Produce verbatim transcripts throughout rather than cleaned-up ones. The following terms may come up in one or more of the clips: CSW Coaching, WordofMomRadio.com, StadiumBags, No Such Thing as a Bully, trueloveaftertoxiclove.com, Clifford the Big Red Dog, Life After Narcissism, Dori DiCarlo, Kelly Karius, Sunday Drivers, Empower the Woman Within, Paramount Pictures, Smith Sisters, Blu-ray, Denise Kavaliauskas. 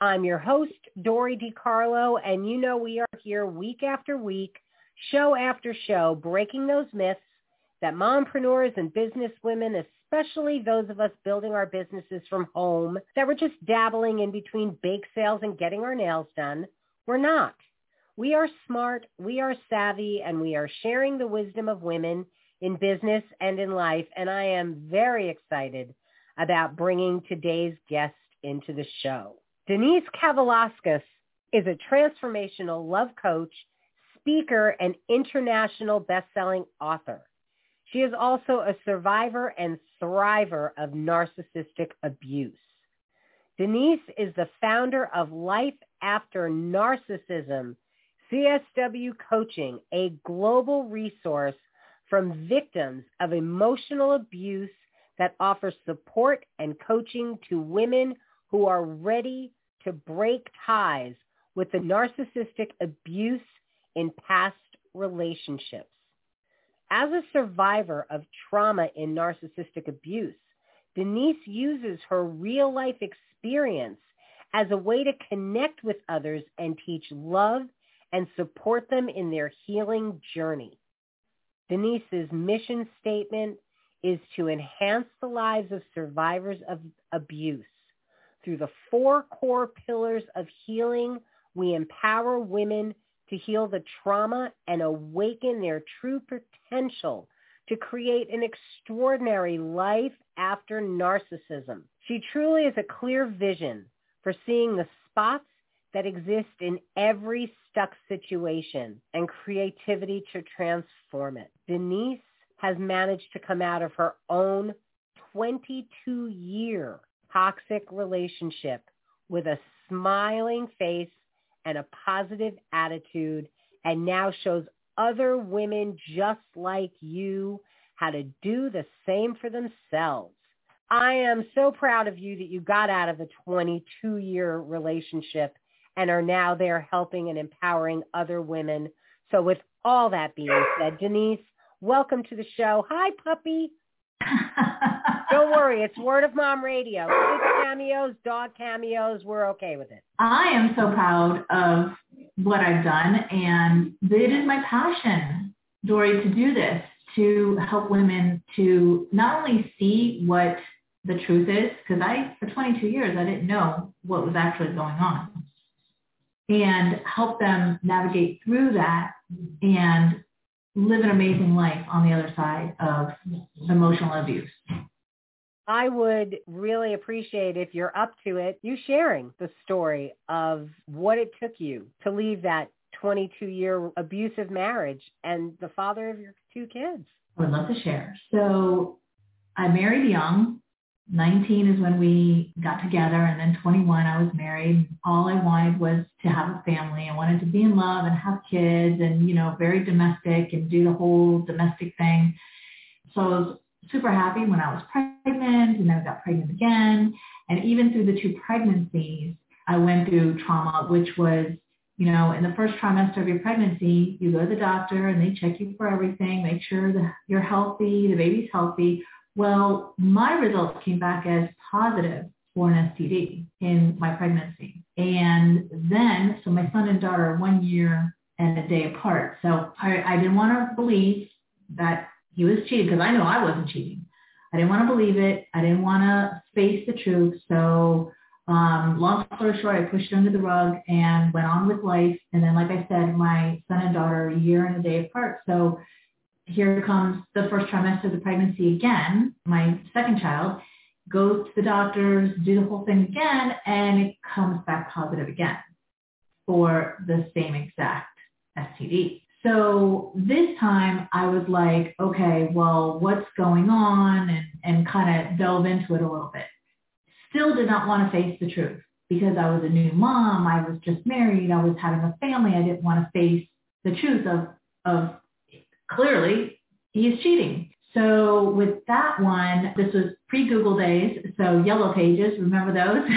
I'm your host, Dori DiCarlo, and you know we are here week after week, show after show, breaking those myths that mompreneurs and business women, especially those of us building our businesses from home, that we're just dabbling in between bake sales and getting our nails done. We're not. We are smart, we are savvy, and we are sharing the wisdom of women in business and in life, and I am very excited about bringing today's guest into the show. Denise Kavaliauskas is a transformational love coach, speaker, and international best-selling author. She is also a survivor and thriver of narcissistic abuse. Denise is the founder of Life After Narcissism, C S W Coaching, a global resource from victims of emotional abuse that offers support and coaching to women who are ready to break ties with the narcissistic abuse in past relationships. As a survivor of trauma in narcissistic abuse, Denise uses her real-life experience as a way to connect with others and teach love and support them in their healing journey. Denise's mission statement is to enhance the lives of survivors of abuse. Through the four core pillars of healing, we empower women to heal the trauma and awaken their true potential to create an extraordinary life after narcissism. She truly has a clear vision for seeing the spots that exist in every stuck situation and creativity to transform it. Denise has managed to come out of her own twenty-two-year toxic relationship with a smiling face and a positive attitude, and now shows other women just like you how to do the same for themselves. I am so proud of you that you got out of a twenty-two-year relationship and are now there helping and empowering other women. So with all that being said, Denise, welcome to the show. Hi, puppy. Don't worry, it's Word of Mom Radio. Kids cameos, dog cameos, we're okay with it. I am so proud of what I've done, and it is my passion, Dori, to do this, to help women to not only see what the truth is, because I, for twenty-two years, I didn't know what was actually going on, and help them navigate through that and live an amazing life on the other side of emotional abuse. I would really appreciate, if you're up to it, you sharing the story of what it took you to leave that twenty-two-year abusive marriage and the father of your two kids. I would love to share. So I married young. nineteen is when we got together, and then twenty-one, I was married. All I wanted was to have a family. I wanted to be in love and have kids and, you know, very domestic and do the whole domestic thing. So I was super happy when I was pregnant, and then I got pregnant again. And even through the two pregnancies, I went through trauma, which was, you know, in the first trimester of your pregnancy, you go to the doctor and they check you for everything, make sure that you're healthy, the baby's healthy. Well, my results came back as positive for an S T D in my pregnancy. And then, so my son and daughter are one year and a day apart. So I, I didn't want to believe that he was cheating, because I know I wasn't cheating. I didn't want to believe it. I didn't want to face the truth. So um, long story short, I pushed it under the rug and went on with life. And then, like I said, my son and daughter are a year and a day apart. So here comes the first trimester of the pregnancy again, my second child, goes to the doctors, do the whole thing again, and it comes back positive again for the same exact S T D. So this time I was like, okay, well, what's going on? And, and kind of delve into it a little bit. Still did not want to face the truth. because I was a new mom, I was just married, I was having a family, I didn't want to face the truth of, of clearly he's cheating. So with that one, this was pre-Google days, so Yellow Pages, remember those?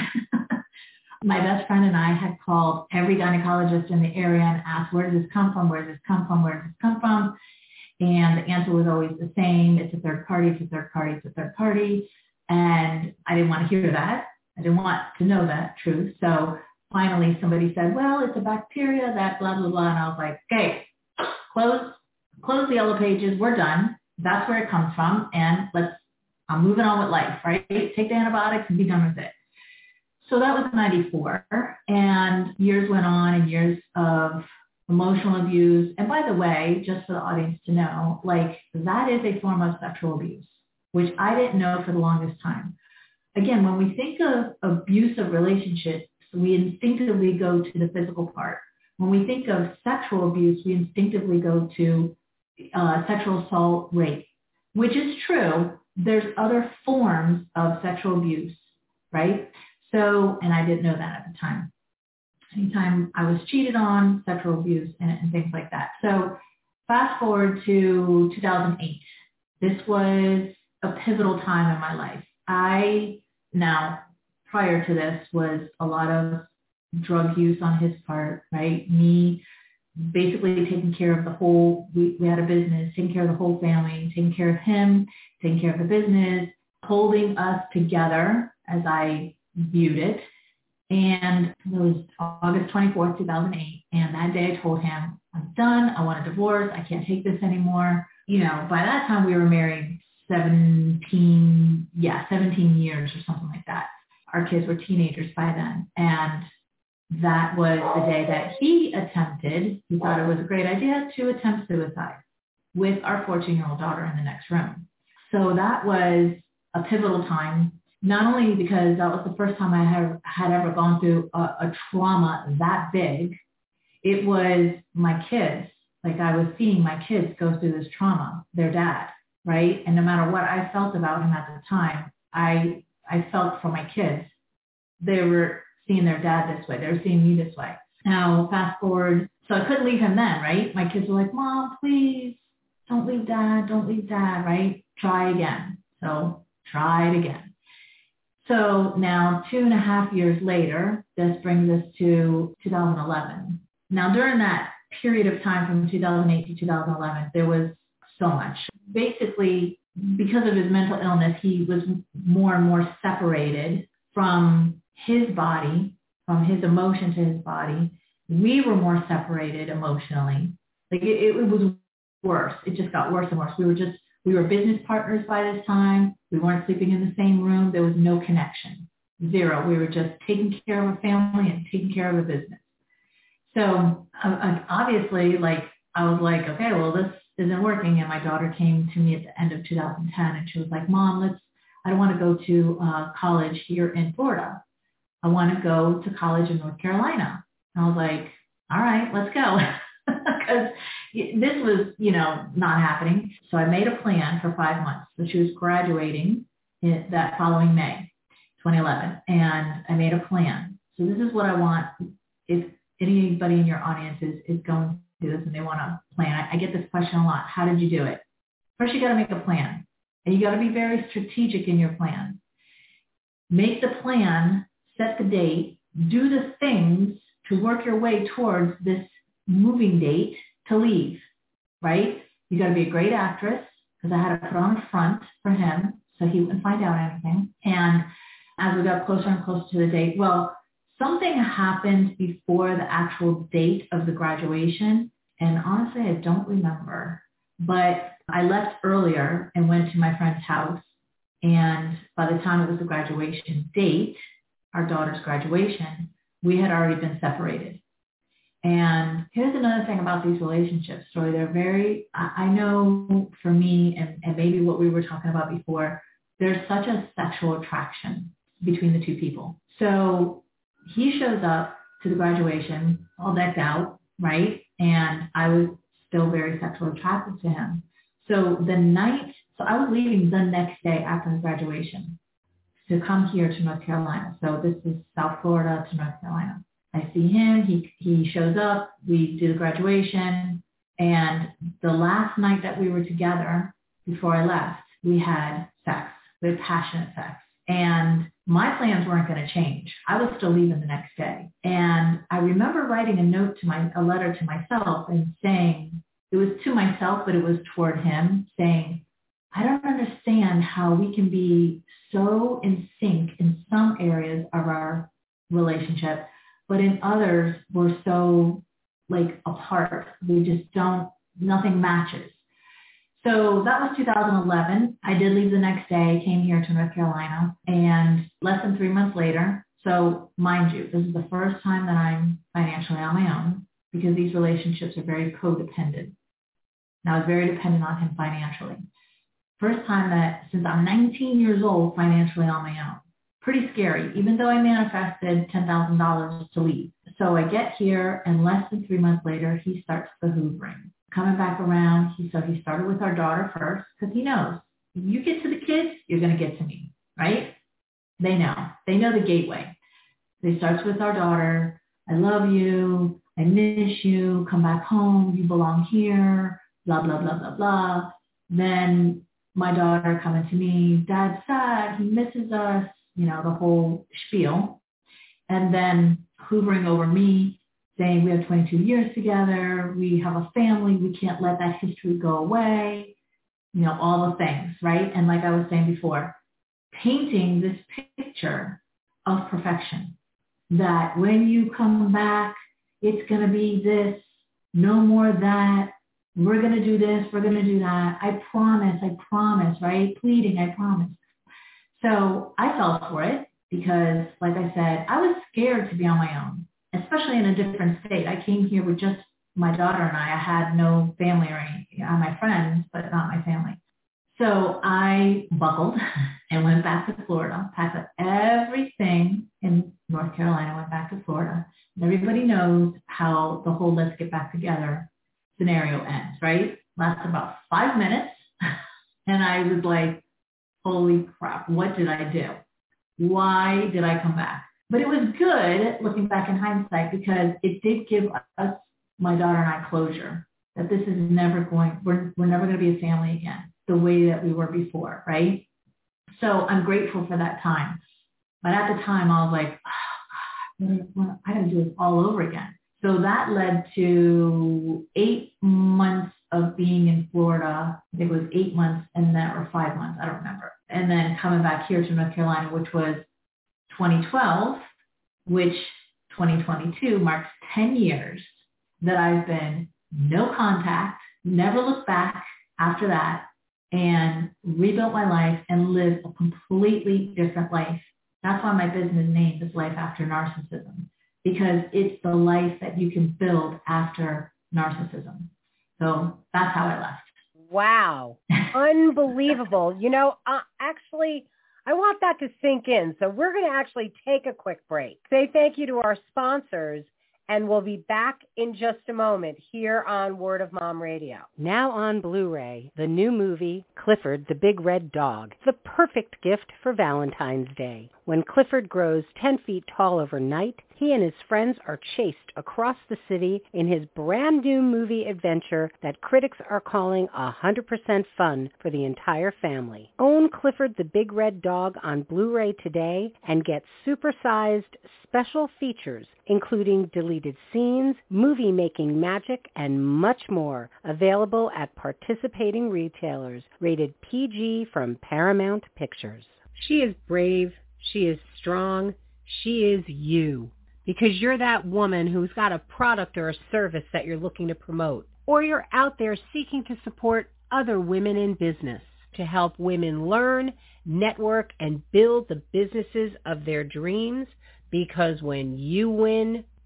My best friend and I had called every gynecologist in the area and asked, where does this come from? Where does this come from? Where does this come from? And the answer was always the same. It's a third party, it's a third party, it's a third party. And I didn't want to hear that. I didn't want to know that truth. So finally somebody said, well, it's a bacteria that blah, blah, blah. And I was like, okay, close, close the Yellow Pages. We're done. That's where it comes from. And let's, I'm moving on with life, right? Take the antibiotics and be done with it. So that was ninety-four, and years went on and years of emotional abuse. And by the way, just for the audience to know, like that is a form of sexual abuse, which I didn't know for the longest time. Again, when we think of abusive relationships, we instinctively go to the physical part. When we think of sexual abuse, we instinctively go to uh, sexual assault, rape, which is true. There's other forms of sexual abuse, right? So, and I didn't know that at the time. Anytime I was cheated on, sexual abuse, and, and things like that. So fast forward to two thousand eight. This was a pivotal time in my life. I, now, prior to this was a lot of drug use on his part, right? Me basically taking care of the whole, we, we had a business, taking care of the whole family, taking care of him, taking care of the business, holding us together as I viewed it. And it was August twenty-fourth, two thousand eight. And that day I told him, I'm done. I want a divorce. I can't take this anymore. You know, by that time we were married seventeen, yeah, seventeen years or something like that. Our kids were teenagers by then. And that was the day that he attempted, he thought it was a great idea to attempt suicide with our fourteen-year-old daughter in the next room. So that was a pivotal time. Not only because that was the first time I had, had ever gone through a, a trauma that big, it was my kids. Like I was seeing my kids go through this trauma, their dad, right? And no matter what I felt about him at the time, I I felt for my kids. They were seeing their dad this way. They were seeing me this way. Now, fast forward. So I couldn't leave him then, right? My kids were like, Mom, please don't leave dad. Don't leave dad, right? Try again. So try it again. So now two and a half years later, this brings us to two thousand eleven. Now during that period of time from two thousand eight to two thousand eleven, there was so much. Basically, because of his mental illness, he was more and more separated from his body, from his emotion to his body. We were more separated emotionally. Like it, it was worse. It just got worse and worse. We were just We were business partners by this time. We weren't sleeping in the same room. There was no connection. Zero. We were just taking care of a family and taking care of a business. So uh, obviously, like, I was like, okay, well, this isn't working. And my daughter came to me at the end of two thousand ten and she was like, Mom, let's, I don't want to go to uh, college here in Florida. I want to go to college in North Carolina. And I was like, all right, let's go. Because this was, you know, not happening. So I made a plan for five months. So she was graduating in that following May twenty eleven. And I made a plan. So this is what I want. If anybody in your audience is, is going to do this and they want to plan, I, I get this question a lot. How did you do it? First, you got to make a plan. And you got to be very strategic in your plan. Make the plan, set the date, do the things to work your way towards this moving date to leave, right? You got to be a great actress because I had to put on a front for him so he wouldn't find out anything. And as we got closer and closer to the date, well, something happened before the actual date of the graduation. And honestly, I don't remember, but I left earlier and went to my friend's house. And by the time it was the graduation date, our daughter's graduation, we had already been separated. And here's another thing about these relationships, Dori. They're very, I know for me and, and maybe what we were talking about before, there's such a sexual attraction between the two people. So he shows up to the graduation, all decked out, right? And I was still very sexually attracted to him. So the night, so I was leaving the next day after the graduation. to come here to North Carolina. So this is South Florida to North Carolina. I see him. He he shows up. We do the graduation. And the last night that we were together before I left, we had sex. We had passionate sex. And my plans weren't going to change. I was still leaving the next day. And I remember writing a note to my, a letter to myself and saying, it was to myself, but it was toward him, saying, I don't understand how we can be so in sync in some areas of our relationship, but in others, we're so like apart. We just don't, nothing matches. So that was two thousand eleven. I did leave the next day, came here to North Carolina, and less than three months later. So mind you, this is the first time that I'm financially on my own because these relationships are very codependent. And I was very dependent on him financially. First time that since I'm nineteen years old, financially on my own. Pretty scary, even though I manifested ten thousand dollars to leave. So I get here, and less than three months later, he starts the hoovering. Coming back around, he so he started with our daughter first because he knows if you get to the kids, you're going to get to me, right? They know. They know the gateway. So he starts with our daughter. I love you. I miss you. Come back home. You belong here. Blah, blah, blah, blah, blah. Then my daughter coming to me. Dad's sad. He misses us. You know, the whole spiel. And then hoovering over me, saying we have twenty-two years together, we have a family, we can't let that history go away, you know, all the things, right? And like I was saying before, painting this picture of perfection, that when you come back, it's going to be this, no more that, we're going to do this, we're going to do that, I promise, I promise, right? Pleading, I promise. So I fell for it because, like I said, I was scared to be on my own, especially in a different state. I came here with just my daughter and I. I had no family or anything. I had my friends, but not my family. So I buckled and went back to Florida, packed up everything in North Carolina, went back to Florida. And everybody knows how the whole let's get back together scenario ends, right? Lasted about five minutes. And I was like, holy crap, what did I do? Why did I come back? But it was good looking back in hindsight because it did give us, my daughter and I, closure that this is never going, we're, we're never going to be a family again the way that we were before, right? So I'm grateful for that time. But at the time I was like, oh, I got to do this all over again. So that led to eight months of being in Florida. I think it was eight months and then, or five months, I don't remember. And then coming back here to North Carolina, which was twenty twelve, which twenty twenty-two marks ten years that I've been no contact, never looked back after that, and rebuilt my life and lived a completely different life. That's why my business name is Life After Narcissism, because it's the life that you can build after narcissism. So that's how I left. Wow. Unbelievable. You know, uh, actually... I want that to sink in. So we're going to actually take a quick break. Say thank you to our sponsors, and we'll be back in just a moment here on Word of Mom Radio. Now on Blu-ray, the new movie, Clifford the Big Red Dog, the perfect gift for Valentine's Day. When Clifford grows ten feet tall overnight, he and his friends are chased across the city in his brand new movie adventure that critics are calling one hundred percent fun for the entire family. Own Clifford the Big Red Dog on Blu-ray today and get supersized special features, including deleted scenes, movie-making magic, and much more, available at participating retailers, rated P G from Paramount Pictures. She is brave. She is strong. She is you. Because you're that woman who's got a product or a service that you're looking to promote, or you're out there seeking to support other women in business to help women learn, network, and build the businesses of their dreams, because when you win,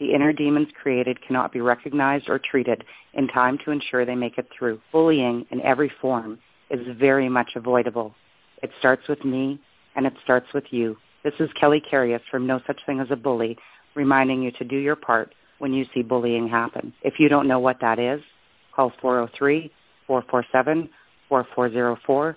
the inner demons created cannot be recognized or treated in time to ensure they make it through. Bullying in every form is very much avoidable. It starts with me, and it starts with you. This is Kelly Karius from No Such Thing as a Bully, reminding you to do your part when you see bullying happen. If you don't know what that is, call four oh three, four four seven, four four oh four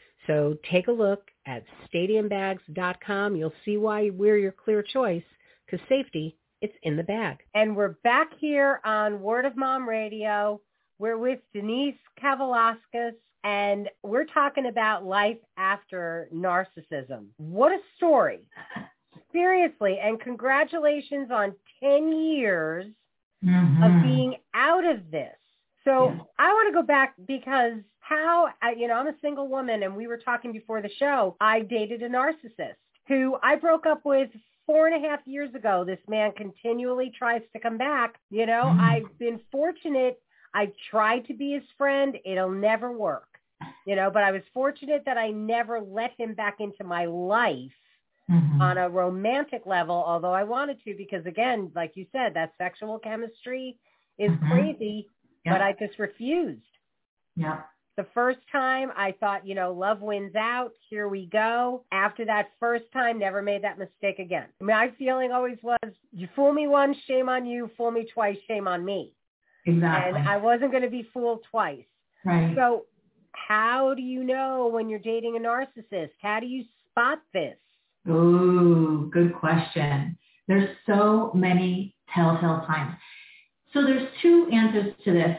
So take a look at stadium bags dot com. You'll see why we're your clear choice, because safety, it's in the bag. And we're back here on Word of Mom Radio. We're with Denise Kavaliauskas, and we're talking about life after narcissism. What a story. Seriously, and congratulations on ten years mm-hmm. of being out of this. So yeah. I want to go back, because how, you know, I'm a single woman, and we were talking before the show, I dated a narcissist who I broke up with four and a half years ago. This man continually tries to come back. You know, mm-hmm. I've been fortunate. I tried to be his friend. It'll never work, you know, but I was fortunate that I never let him back into my life. Mm-hmm. On a romantic level, although I wanted to, because again, like you said, that sexual chemistry is mm-hmm. crazy, yeah. but I just refused. Yeah. The first time I thought, you know, love wins out. Here we go. After that first time, never made that mistake again. I mean, my feeling always was, you fool me once, shame on you. Fool me twice, shame on me. Exactly. And I wasn't going to be fooled twice. Right. So how do you know when you're dating a narcissist? How do you spot this? Ooh, good question. There's so many telltale signs. So there's two answers to this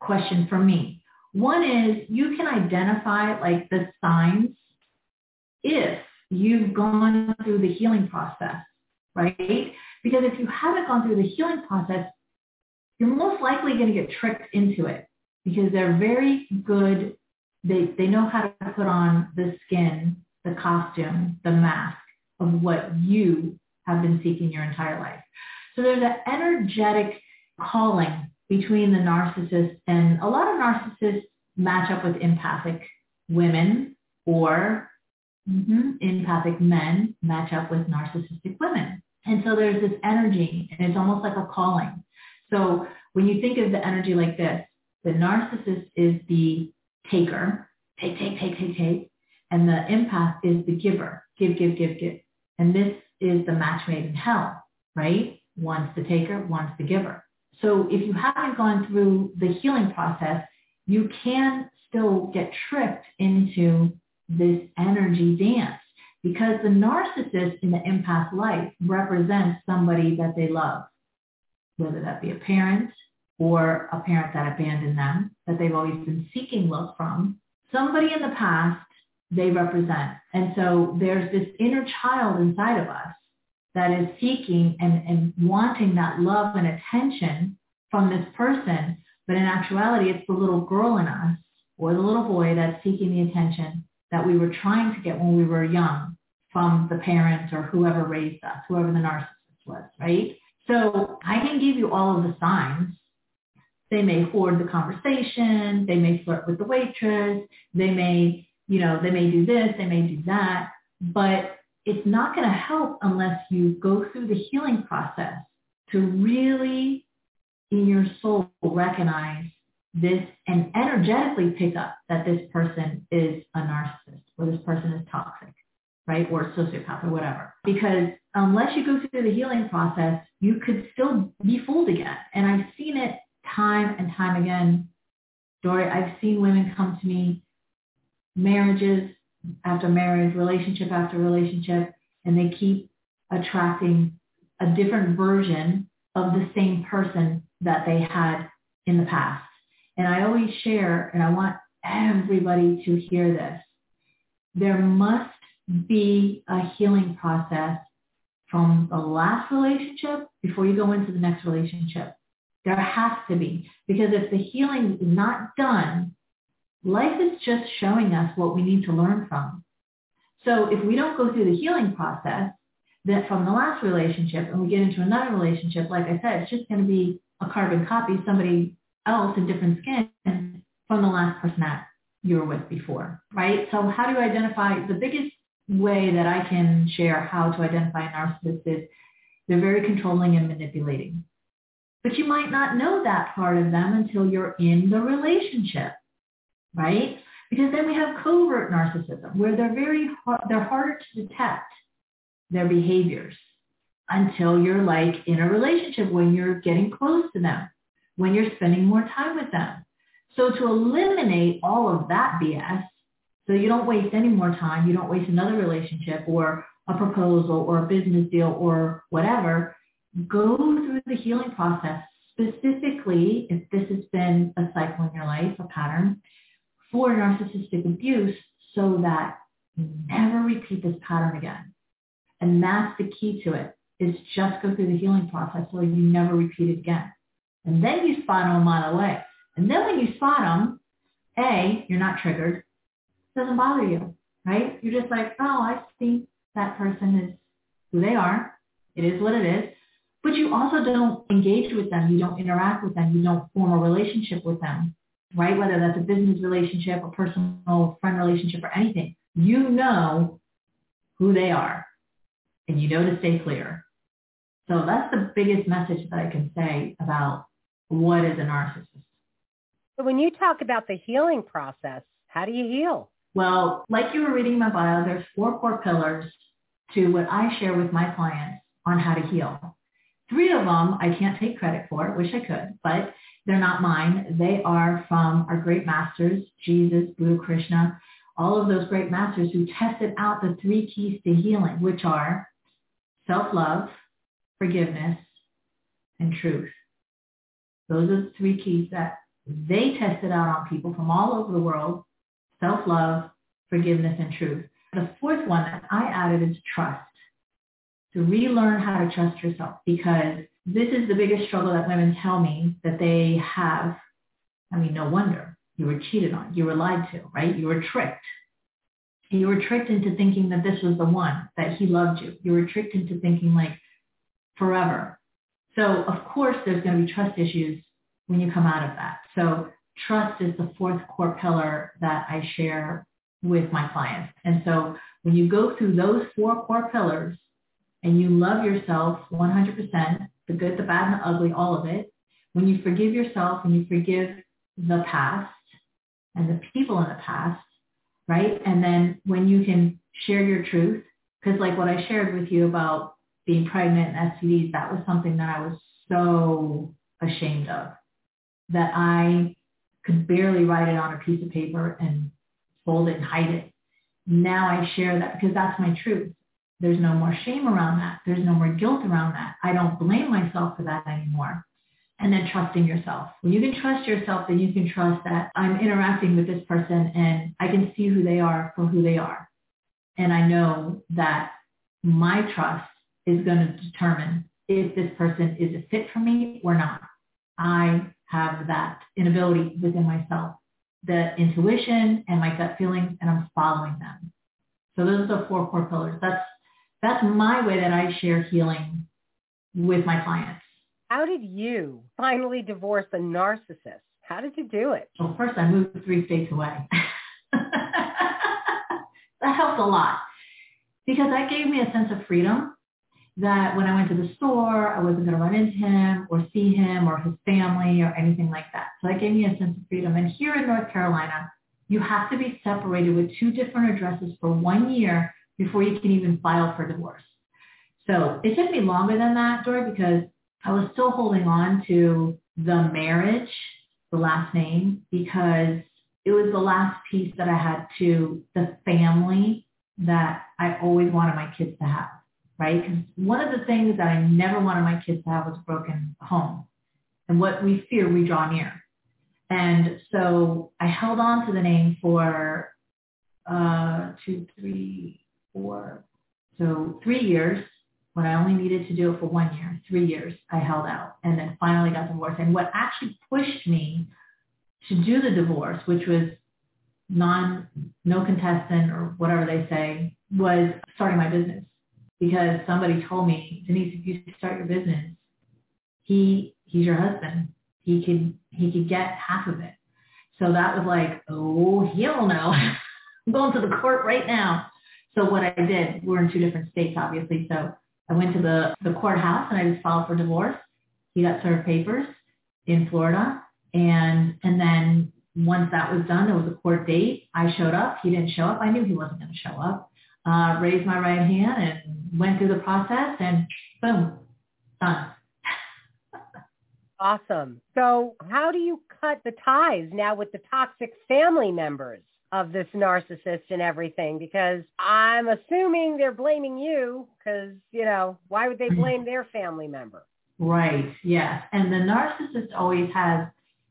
question for me. One is you can identify like the signs if you've gone through the healing process, right? Because if you haven't gone through the healing process, you're most likely going to get tricked into it, because they're very good. They, they know how to put on the skin, the costume, the mask of what you have been seeking your entire life. So there's an energetic calling between the narcissist, and a lot of narcissists match up with empathic women, or mm-hmm, empathic men match up with narcissistic women. And so there's this energy, and it's almost like a calling. So when you think of the energy like this, the narcissist is the taker, take, take, take, take, take. And the empath is the giver, give, give, give, give. And this is the match made in hell, right? One's the taker, one's the giver. So if you haven't gone through the healing process, you can still get tricked into this energy dance, because the narcissist in the empath life represents somebody that they love, whether that be a parent or a parent that abandoned them, that they've always been seeking love from. Somebody in the past they represent. And so there's this inner child inside of us that is seeking and, and wanting that love and attention from this person. But in actuality, it's the little girl in us or the little boy that's seeking the attention that we were trying to get when we were young from the parents or whoever raised us, whoever the narcissist was, right? So I can give you all of the signs. They may hoard the conversation. They may flirt with the waitress. They may You know, they may do this, they may do that, but it's not going to help unless you go through the healing process to really, in your soul, recognize this and energetically pick up that this person is a narcissist, or this person is toxic, right, or a sociopath or whatever. Because unless you go through the healing process, you could still be fooled again. And I've seen it time and time again. Dori, I've seen women come to me, marriages after marriage, relationship after relationship, and they keep attracting a different version of the same person that they had in the past. And I always share, and I want everybody to hear this, there must be a healing process from the last relationship before you go into the next relationship. There has to be, because if the healing is not done, life is just showing us what we need to learn from. So if we don't go through the healing process that from the last relationship and we get into another relationship, like I said, it's just going to be a carbon copy, somebody else in different skin from the last person that you were with before, right? So how do you identify? The biggest way that I can share how to identify a narcissist is they're very controlling and manipulating. But you might not know that part of them until you're in the relationship, right? Because then we have covert narcissism, where they're very hard, they're harder to detect their behaviors until you're like in a relationship, when you're getting close to them, when you're spending more time with them. So to eliminate all of that B S, so you don't waste any more time, you don't waste another relationship or a proposal or a business deal or whatever, go through the healing process, specifically if this has been a cycle in your life, a pattern, for narcissistic abuse, so that you never repeat this pattern again. And that's the key to it, is just go through the healing process so you never repeat it again. And then you spot them a mile away. And then when you spot them, A, you're not triggered. It doesn't bother you, right? You're just like, oh, I see that person is who they are. It is what it is. But you also don't engage with them. You don't interact with them. You don't form a relationship with them, right? Whether that's a business relationship, a personal friend relationship, or anything, you know who they are and you know to stay clear. So that's the biggest message that I can say about what is a narcissist. So when you talk about the healing process, how do you heal? Well, like you were reading my bio, there's four core pillars to what I share with my clients on how to heal. Three of them I can't take credit for, wish I could, but they're not mine. They are from our great masters, Jesus, Buddha, Krishna, all of those great masters who tested out the three keys to healing, which are self-love, forgiveness, and truth. Those are the three keys that they tested out on people from all over the world: self-love, forgiveness, and truth. The fourth one that I added is trust, to relearn how to trust yourself, because this is the biggest struggle that women tell me that they have. I mean, no wonder. You were cheated on. You were lied to, right? You were tricked. You were tricked into thinking that this was the one, that he loved you. You were tricked into thinking like forever. So of course there's going to be trust issues when you come out of that. So trust is the fourth core pillar that I share with my clients. And so when you go through those four core pillars and you love yourself one hundred percent, the good, the bad, and the ugly, all of it, when you forgive yourself and you forgive the past and the people in the past, right? And then when you can share your truth, because like what I shared with you about being pregnant and S T Ds, that was something that I was so ashamed of, that I could barely write it on a piece of paper and fold it and hide it. Now I share that because that's my truth. There's no more shame around that. There's no more guilt around that. I don't blame myself for that anymore. And then trusting yourself. When you can trust yourself, then you can trust that I'm interacting with this person and I can see who they are for who they are. And I know that my trust is going to determine if this person is a fit for me or not. I have that inability within myself, the intuition and my gut feelings, and I'm following them. So those are the four core pillars. That's that's my way that I share healing with my clients. How did you finally divorce a narcissist? How did you do it? Well, first I moved three states away. That helped a lot, because that gave me a sense of freedom, that when I went to the store, I wasn't going to run into him or see him or his family or anything like that. So that gave me a sense of freedom. And here in North Carolina, you have to be separated with two different addresses for one year before you can even file for divorce. So it took me longer than that, Dori, because I was still holding on to the marriage, the last name, because it was the last piece that I had to the family that I always wanted my kids to have, right? Because one of the things that I never wanted my kids to have was a broken home. And what we fear, we draw near. And so I held on to the name for uh, two, three, four, so three years. when I only needed to do it for one year, three years, I held out and then finally got divorced. And what actually pushed me to do the divorce, which was non, no contestant or whatever they say, was starting my business. Because somebody told me, Denise, if you start your business, he he's your husband. He could he could get half of it. So that was like, oh, he'll know. I'm going to the court right now. So what I did, we're in two different states, obviously. So I went to the, the courthouse and I just filed for divorce. He got served papers in Florida. And and then once that was done, there was a court date. I showed up. He didn't show up. I knew he wasn't going to show up. Uh, raised my right hand and went through the process, and boom, done. Awesome. So how do you cut the ties now with the toxic family members of this narcissist and everything? Because I'm assuming they're blaming you because, you know, why would they blame their family member? Right. Yes. And the narcissist always has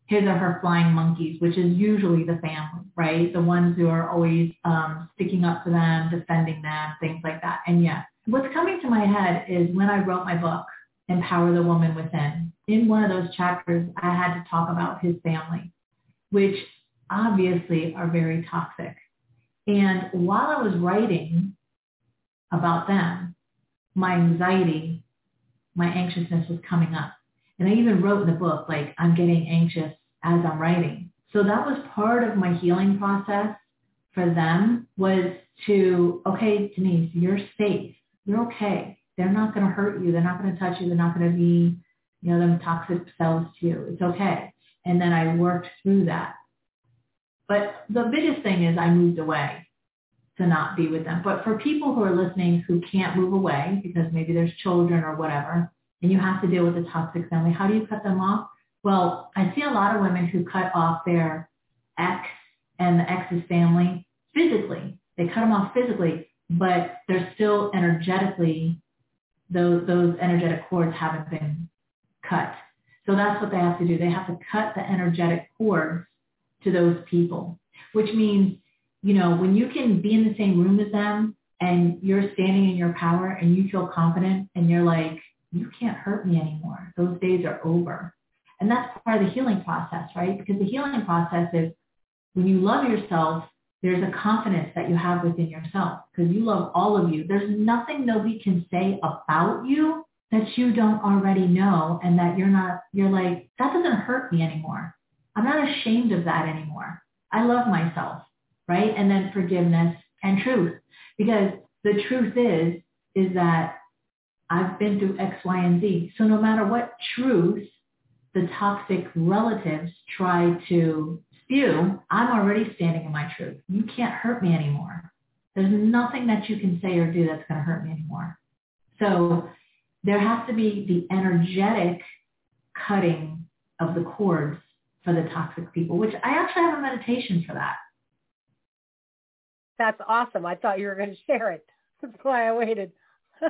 his or her flying monkeys, which is usually the family, right? The ones who are always um, sticking up for them, defending them, things like that. And yeah, what's coming to my head is when I wrote my book, Empower the Woman Within, in one of those chapters, I had to talk about his family, which obviously are very toxic. And while I was writing about them, my anxiety, my anxiousness was coming up. And I even wrote in the book, like, I'm getting anxious as I'm writing. So that was part of my healing process for them, was to, okay, Denise, you're safe. You're okay. They're not going to hurt you. They're not going to touch you. They're not going to be, you know, them toxic selves to you. It's okay. And then I worked through that. But the biggest thing is I moved away to not be with them. But for people who are listening who can't move away because maybe there's children or whatever, and you have to deal with a toxic family, how do you cut them off? Well, I see a lot of women who cut off their ex and the ex's family physically. They cut them off physically, but they're still energetically, those, those energetic cords haven't been cut. So that's what they have to do. They have to cut the energetic cords to those people, which means, you know, when you can be in the same room as them and you're standing in your power and you feel confident and you're like, you can't hurt me anymore. Those days are over. And that's part of the healing process, right? Because the healing process is when you love yourself, there's a confidence that you have within yourself because you love all of you. There's nothing nobody can say about you that you don't already know and that you're not, you're like, that doesn't hurt me anymore. I'm not ashamed of that anymore. I love myself, right? And then forgiveness and truth, because the truth is, is that I've been through X, Y, and Z. So no matter what truth the toxic relatives try to spew, I'm already standing in my truth. You can't hurt me anymore. There's nothing that you can say or do that's going to hurt me anymore. So there has to be the energetic cutting of the cords for the toxic people, which I actually have a meditation for that. That's awesome. I thought you were going to share it. That's why I waited.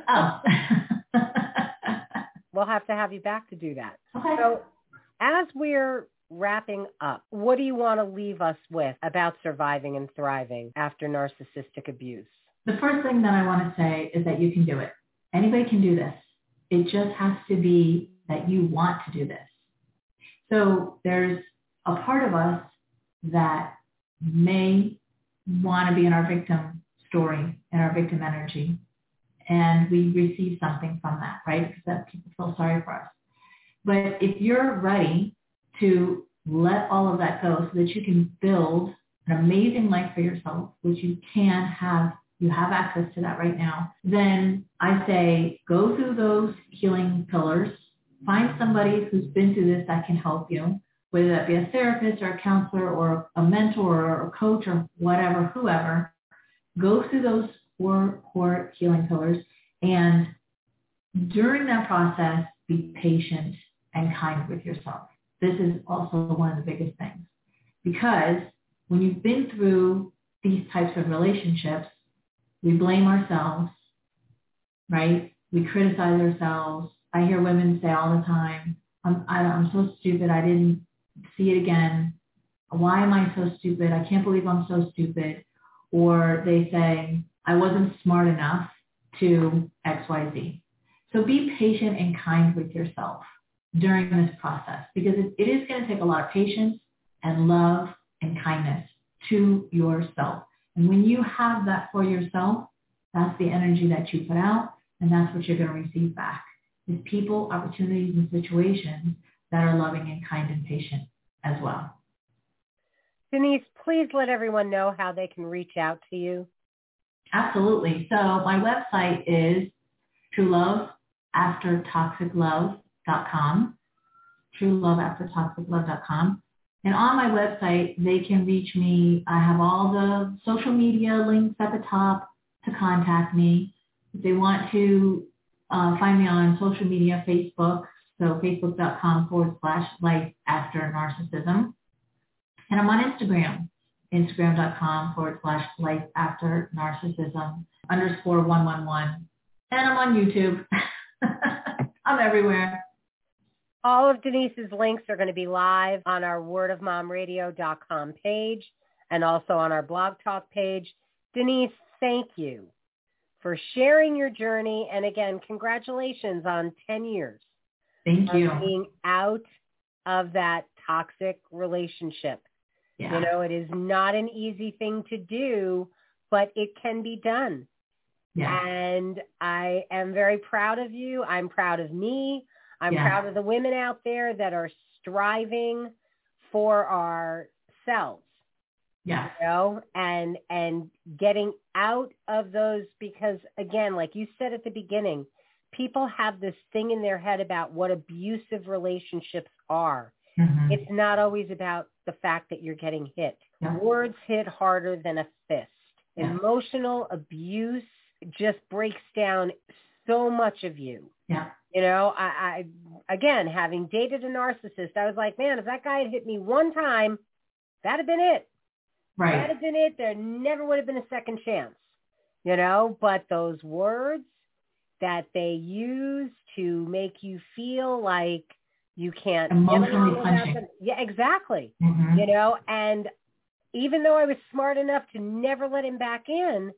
Oh. We'll have to have you back to do that. Okay. So as we're wrapping up, what do you want to leave us with about surviving and thriving after narcissistic abuse? The first thing that I want to say is that you can do it. Anybody can do this. It just has to be that you want to do this. So there's a part of us that may want to be in our victim story and our victim energy. And we receive something from that, right? Because that people feel sorry for us. But if you're ready to let all of that go so that you can build an amazing life for yourself, which you can have, you have access to that right now, then I say go through those healing pillars, find somebody who's been through this that can help you, whether that be a therapist or a counselor or a mentor or a coach or whatever, whoever. Go through those four core healing pillars. And during that process, be patient and kind with yourself. This is also one of the biggest things, because when you've been through these types of relationships, we blame ourselves, right? We criticize ourselves. I hear women say all the time, I'm, I, I'm so stupid. I didn't see it again. Why am I so stupid? I can't believe I'm so stupid. Or they say, I wasn't smart enough to X, Y, Z. So be patient and kind with yourself during this process, because it, it is going to take a lot of patience and love and kindness to yourself. And when you have that for yourself, that's the energy that you put out, and that's what you're going to receive back, is people, opportunities, and situations that are loving and kind and patient as well. Denise, please let everyone know how they can reach out to you. Absolutely. So my website is true love after toxic love dot com, true love after toxic love dot com. And on my website, they can reach me. I have all the social media links at the top to contact me. If they want to uh, find me on social media, Facebook, so facebook.com forward slash life after narcissism. And I'm on Instagram, instagram.com forward slash life after narcissism underscore one one one. And I'm on YouTube. I'm everywhere. All of Denise's links are going to be live on our word of mom radio dot com page and also on our blog talk page. Denise, thank you for sharing your journey. And again, congratulations on ten years. Thank you. Being out of that toxic relationship. Yeah. You know, it is not an easy thing to do, but it can be done. Yeah. And I am very proud of you. I'm proud of me. I'm yeah. proud of the women out there that are striving for ourselves, yeah. you know, and, and getting out of those, because again, like you said at the beginning, people have this thing in their head about what abusive relationships are. Mm-hmm. It's not always about the fact that you're getting hit. Yeah. Words hit harder than a fist. Yeah. Emotional abuse just breaks down so much of you. Yeah. You know, I, I, again, having dated a narcissist, I was like, man, if that guy had hit me one time, that'd have been it. Right. That'd have been it. There never would have been a second chance, you know, but those words that they use to make you feel like you can't. Emotionally punching. Yeah, exactly. Mm-hmm. You know, and even though I was smart enough to never let him back in,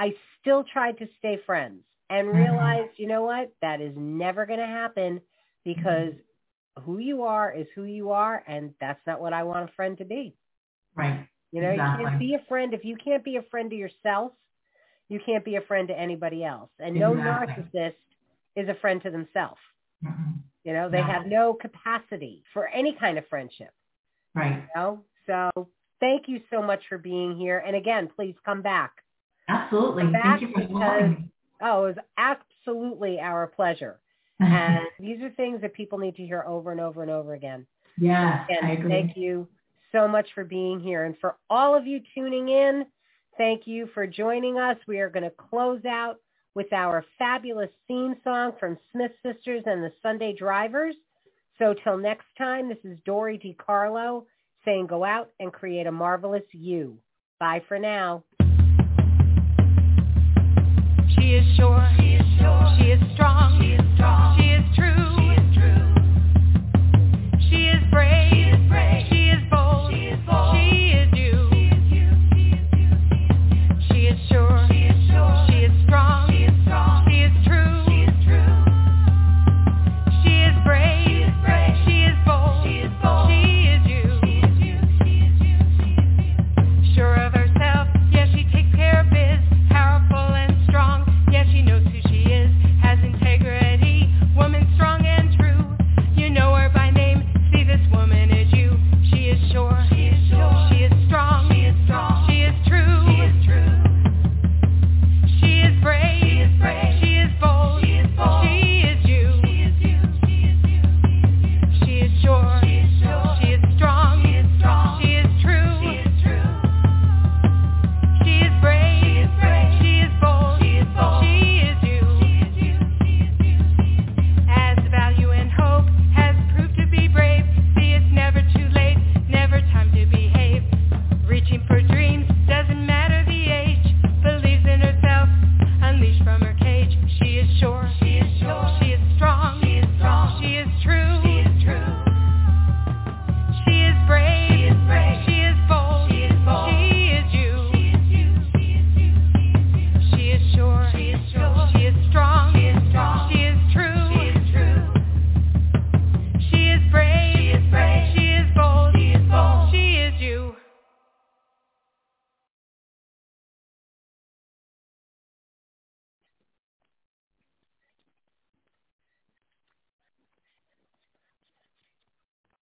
I still tried to stay friends. And realized, you know what, that is never going to happen, because who you are is who you are, and that's not what I want a friend to be. Right. You know, exactly. You can't be a friend. If you can't be a friend to yourself, you can't be a friend to anybody else. And exactly. No narcissist is a friend to themselves. Mm-hmm. You know, they no. have no capacity for any kind of friendship. Right. You know? So thank you so much for being here. And again, please come back. Absolutely. Come back, thank you for having me. Oh, it was absolutely our pleasure. And these are things that people need to hear over and over and over again. Yeah, and I agree. Thank you so much for being here. And for all of you tuning in, thank you for joining us. We are going to close out with our fabulous theme song from Smith Sisters and the Sunday Drivers. So till next time, this is Dori DiCarlo saying go out and create a marvelous you. Bye for now. She is sure, she is strong, she is true.